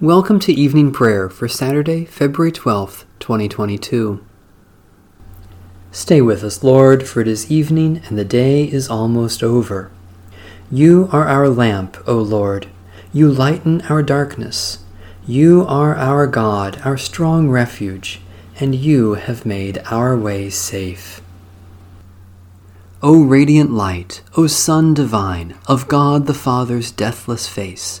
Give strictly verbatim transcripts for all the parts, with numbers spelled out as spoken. Welcome to Evening Prayer for Saturday, February twelfth, twenty twenty-two. Stay with us, Lord, for it is evening and the day is almost over. You are our lamp, O Lord. You lighten our darkness. You are our God, our strong refuge, and you have made our way safe. O radiant light, O sun divine, of God the Father's deathless face,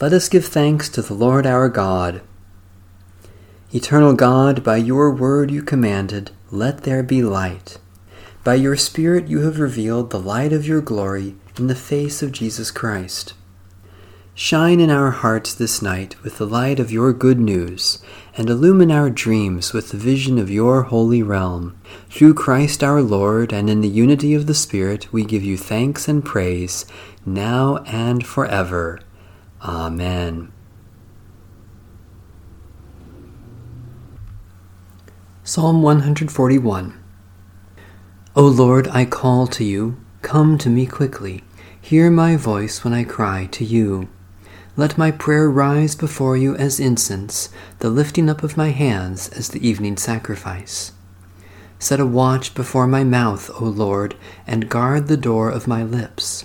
Let us give thanks to the Lord our God. Eternal God, by your word you commanded, let there be light. By your Spirit you have revealed the light of your glory in the face of Jesus Christ. Shine in our hearts this night with the light of your good news, and illumine our dreams with the vision of your holy realm. Through Christ our Lord, and in the unity of the Spirit, we give you thanks and praise, now and forever. Amen. Psalm one forty-one. O Lord, I call to you. Come to me quickly. Hear my voice when I cry to you. Let my prayer rise before you as incense, the lifting up of my hands as the evening sacrifice. Set a watch before my mouth, O Lord, and guard the door of my lips.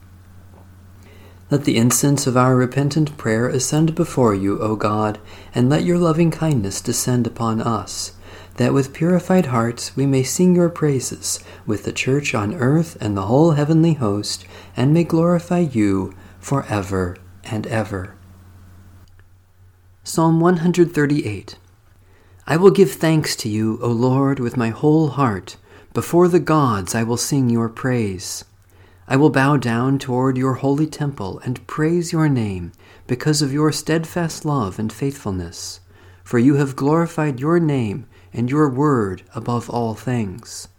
Let the incense of our repentant prayer ascend before you, O God, and let your loving kindness descend upon us, that with purified hearts we may sing your praises with the church on earth and the whole heavenly host, and may glorify you forever and ever. Psalm one thirty-eight. I will give thanks to you, O Lord, with my whole heart. Before the gods I will sing your praise. I will bow down toward your holy temple and praise your name because of your steadfast love and faithfulness, for you have glorified your name and your word above all things.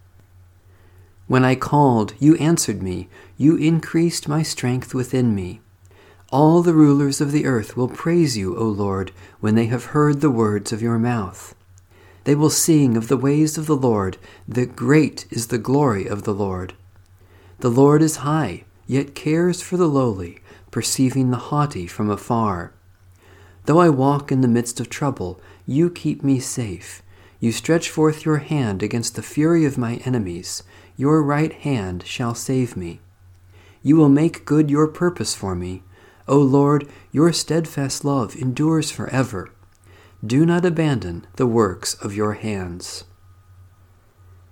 When I called, you answered me. You increased my strength within me. All the rulers of the earth will praise you, O Lord, when they have heard the words of your mouth. They will sing of the ways of the Lord, that great is the glory of the Lord. The Lord is high, yet cares for the lowly, perceiving the haughty from afar. Though I walk in the midst of trouble, you keep me safe. You stretch forth your hand against the fury of my enemies. Your right hand shall save me. You will make good your purpose for me. O Lord, your steadfast love endures forever. Do not abandon the works of your hands.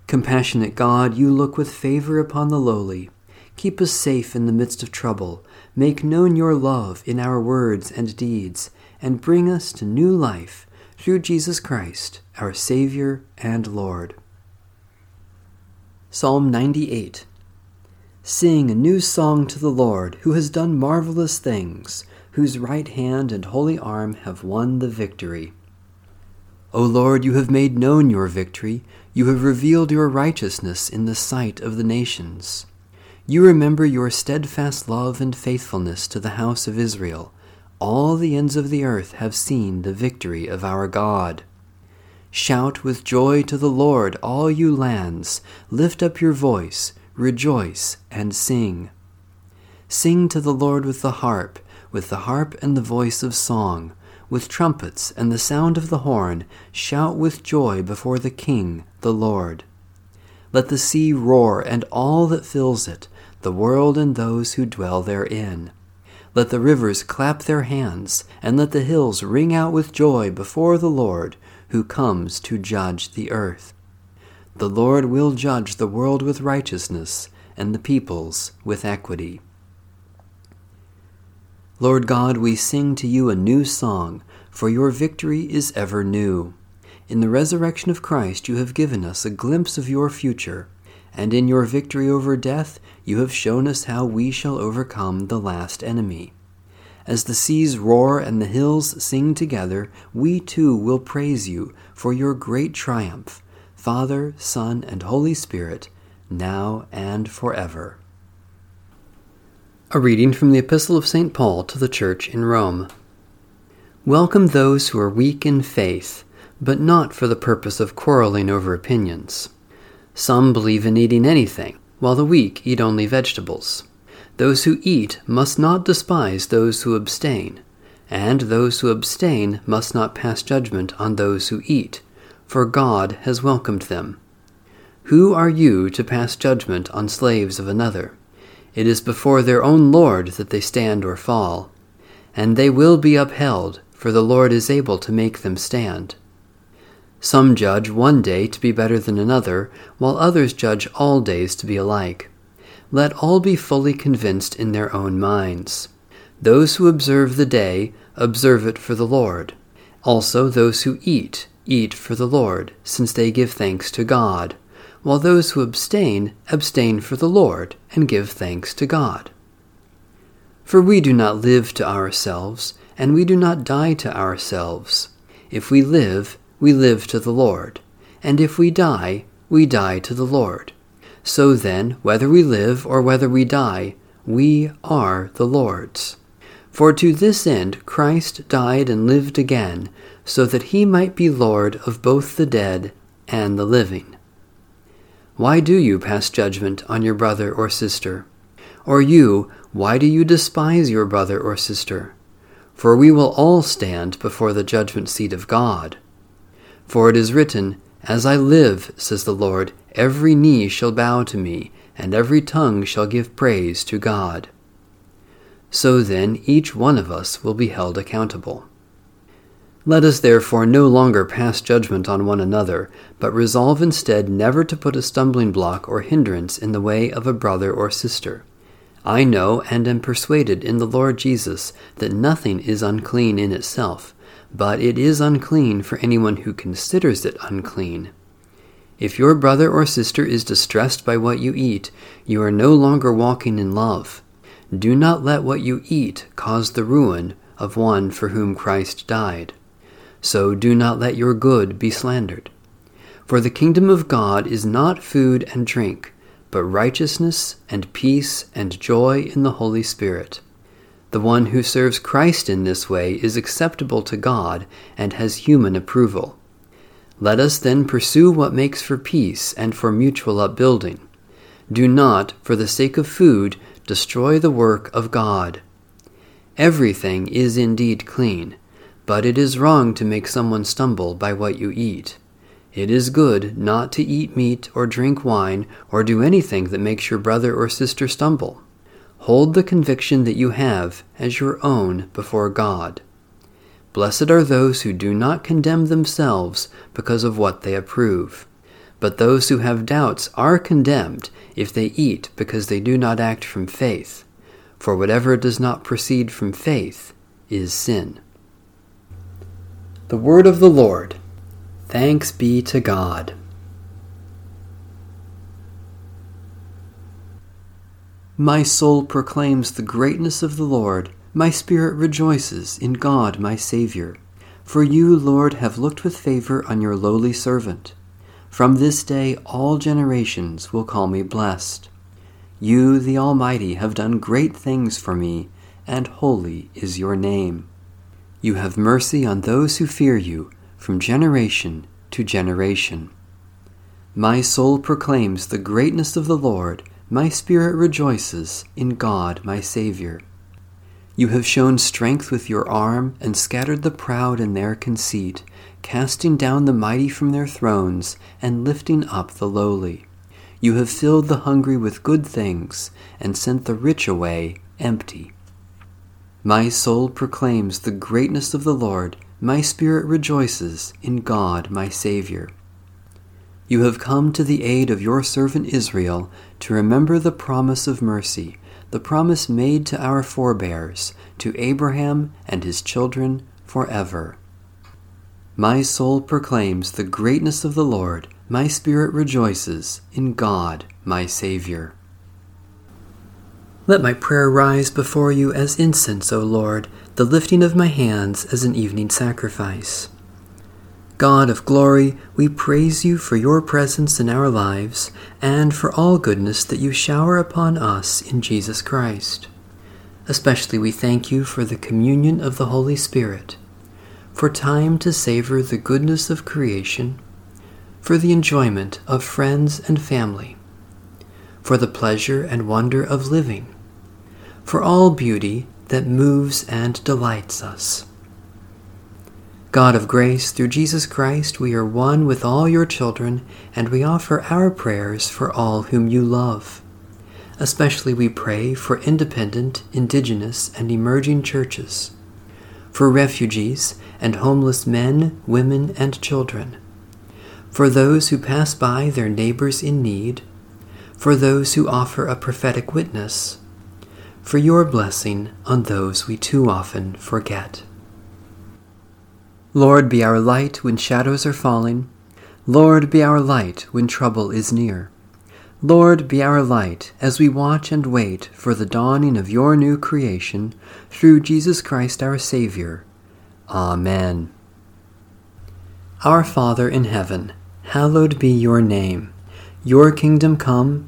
Compassionate God, you look with favor upon the lowly. Keep us safe in the midst of trouble. Make known your love in our words and deeds, and bring us to new life through Jesus Christ, our Savior and Lord. Psalm ninety-eight. Sing a new song to the Lord, who has done marvelous things, whose right hand and holy arm have won the victory. O Lord, you have made known your victory. You have revealed your righteousness in the sight of the nations. You remember your steadfast love and faithfulness to the house of Israel. All the ends of the earth have seen the victory of our God. Shout with joy to the Lord, all you lands. Lift up your voice, Rejoice and sing. Sing to the Lord with the harp, with the harp and the voice of song, with trumpets and the sound of the horn. Shout with joy before the King, the Lord. Let the sea roar and all that fills it, the world and those who dwell therein. Let the rivers clap their hands, and let the hills ring out with joy before the Lord, who comes to judge the earth. The Lord will judge the world with righteousness, and the peoples with equity. Lord God, we sing to you a new song, for your victory is ever new. In the resurrection of Christ you have given us a glimpse of your future, and in your victory over death you have shown us how we shall overcome the last enemy. As the seas roar and the hills sing together, we too will praise you for your great triumph, Father, Son, and Holy Spirit, now and forever. A reading from the Epistle of Saint Paul to the Church in Rome. Welcome those who are weak in faith, but not for the purpose of quarreling over opinions. Some believe in eating anything, while the weak eat only vegetables. Those who eat must not despise those who abstain, and those who abstain must not pass judgment on those who eat, for God has welcomed them. Who are you to pass judgment on slaves of another? It is before their own Lord that they stand or fall, and they will be upheld, for the Lord is able to make them stand. Some judge one day to be better than another, while others judge all days to be alike. Let all be fully convinced in their own minds. Those who observe the day, observe it for the Lord. Also those who eat, eat for the Lord, since they give thanks to God, while those who abstain, abstain for the Lord, and give thanks to God. For we do not live to ourselves, and we do not die to ourselves. If we live, we live to the Lord, and if we die, we die to the Lord. So then, whether we live or whether we die, we are the Lord's. For to this end Christ died and lived again, so that he might be Lord of both the dead and the living. Why do you pass judgment on your brother or sister? Or you, why do you despise your brother or sister? For we will all stand before the judgment seat of God. For it is written, As I live, says the Lord, every knee shall bow to me, and every tongue shall give praise to God. So then each one of us will be held accountable. Let us therefore no longer pass judgment on one another, but resolve instead never to put a stumbling block or hindrance in the way of a brother or sister. I know and am persuaded in the Lord Jesus that nothing is unclean in itself, but it is unclean for anyone who considers it unclean. If your brother or sister is distressed by what you eat, you are no longer walking in love. Do not let what you eat cause the ruin of one for whom Christ died. So do not let your good be slandered. For the kingdom of God is not food and drink, but righteousness and peace and joy in the Holy Spirit. The one who serves Christ in this way is acceptable to God and has human approval. Let us then pursue what makes for peace and for mutual upbuilding. Do not, for the sake of food, destroy the work of God. Everything is indeed clean, but it is wrong to make someone stumble by what you eat. It is good not to eat meat or drink wine or do anything that makes your brother or sister stumble. Hold the conviction that you have as your own before God. Blessed are those who do not condemn themselves because of what they approve. But those who have doubts are condemned if they eat because they do not act from faith. For whatever does not proceed from faith is sin. The word of the Lord. Thanks be to God. My soul proclaims the greatness of the Lord. My spirit rejoices in God my Saviour. For you, Lord, have looked with favour on your lowly servant. From this day all generations will call me blessed. You, the Almighty, have done great things for me, and holy is your name. You have mercy on those who fear you, from generation to generation. My soul proclaims the greatness of the Lord. My spirit rejoices in God my Savior. You have shown strength with your arm and scattered the proud in their conceit, casting down the mighty from their thrones and lifting up the lowly. You have filled the hungry with good things and sent the rich away empty. My soul proclaims the greatness of the Lord. My spirit rejoices in God my Savior. You have come to the aid of your servant Israel to remember the promise of mercy, the promise made to our forebears, to Abraham and his children forever. My soul proclaims the greatness of the Lord. My spirit rejoices in God my Savior. Let my prayer rise before you as incense, O Lord, the lifting of my hands as an evening sacrifice. God of glory, we praise you for your presence in our lives and for all goodness that you shower upon us in Jesus Christ. Especially we thank you for the communion of the Holy Spirit, for time to savor the goodness of creation, for the enjoyment of friends and family, for the pleasure and wonder of living, for all beauty that moves and delights us. God of grace, through Jesus Christ, we are one with all your children, and we offer our prayers for all whom you love. Especially we pray for independent, indigenous, and emerging churches, for refugees and homeless men, women, and children, for those who pass by their neighbors in need, for those who offer a prophetic witness, for your blessing on those we too often forget. Lord, be our light when shadows are falling. Lord, be our light when trouble is near. Lord, be our light as we watch and wait for the dawning of your new creation, through Jesus Christ our Savior. Amen. Our Father in heaven, hallowed be your name. Your kingdom come,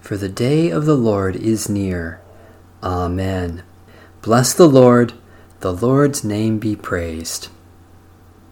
for the day of the Lord is near. Amen. Bless the Lord. The Lord's name be praised.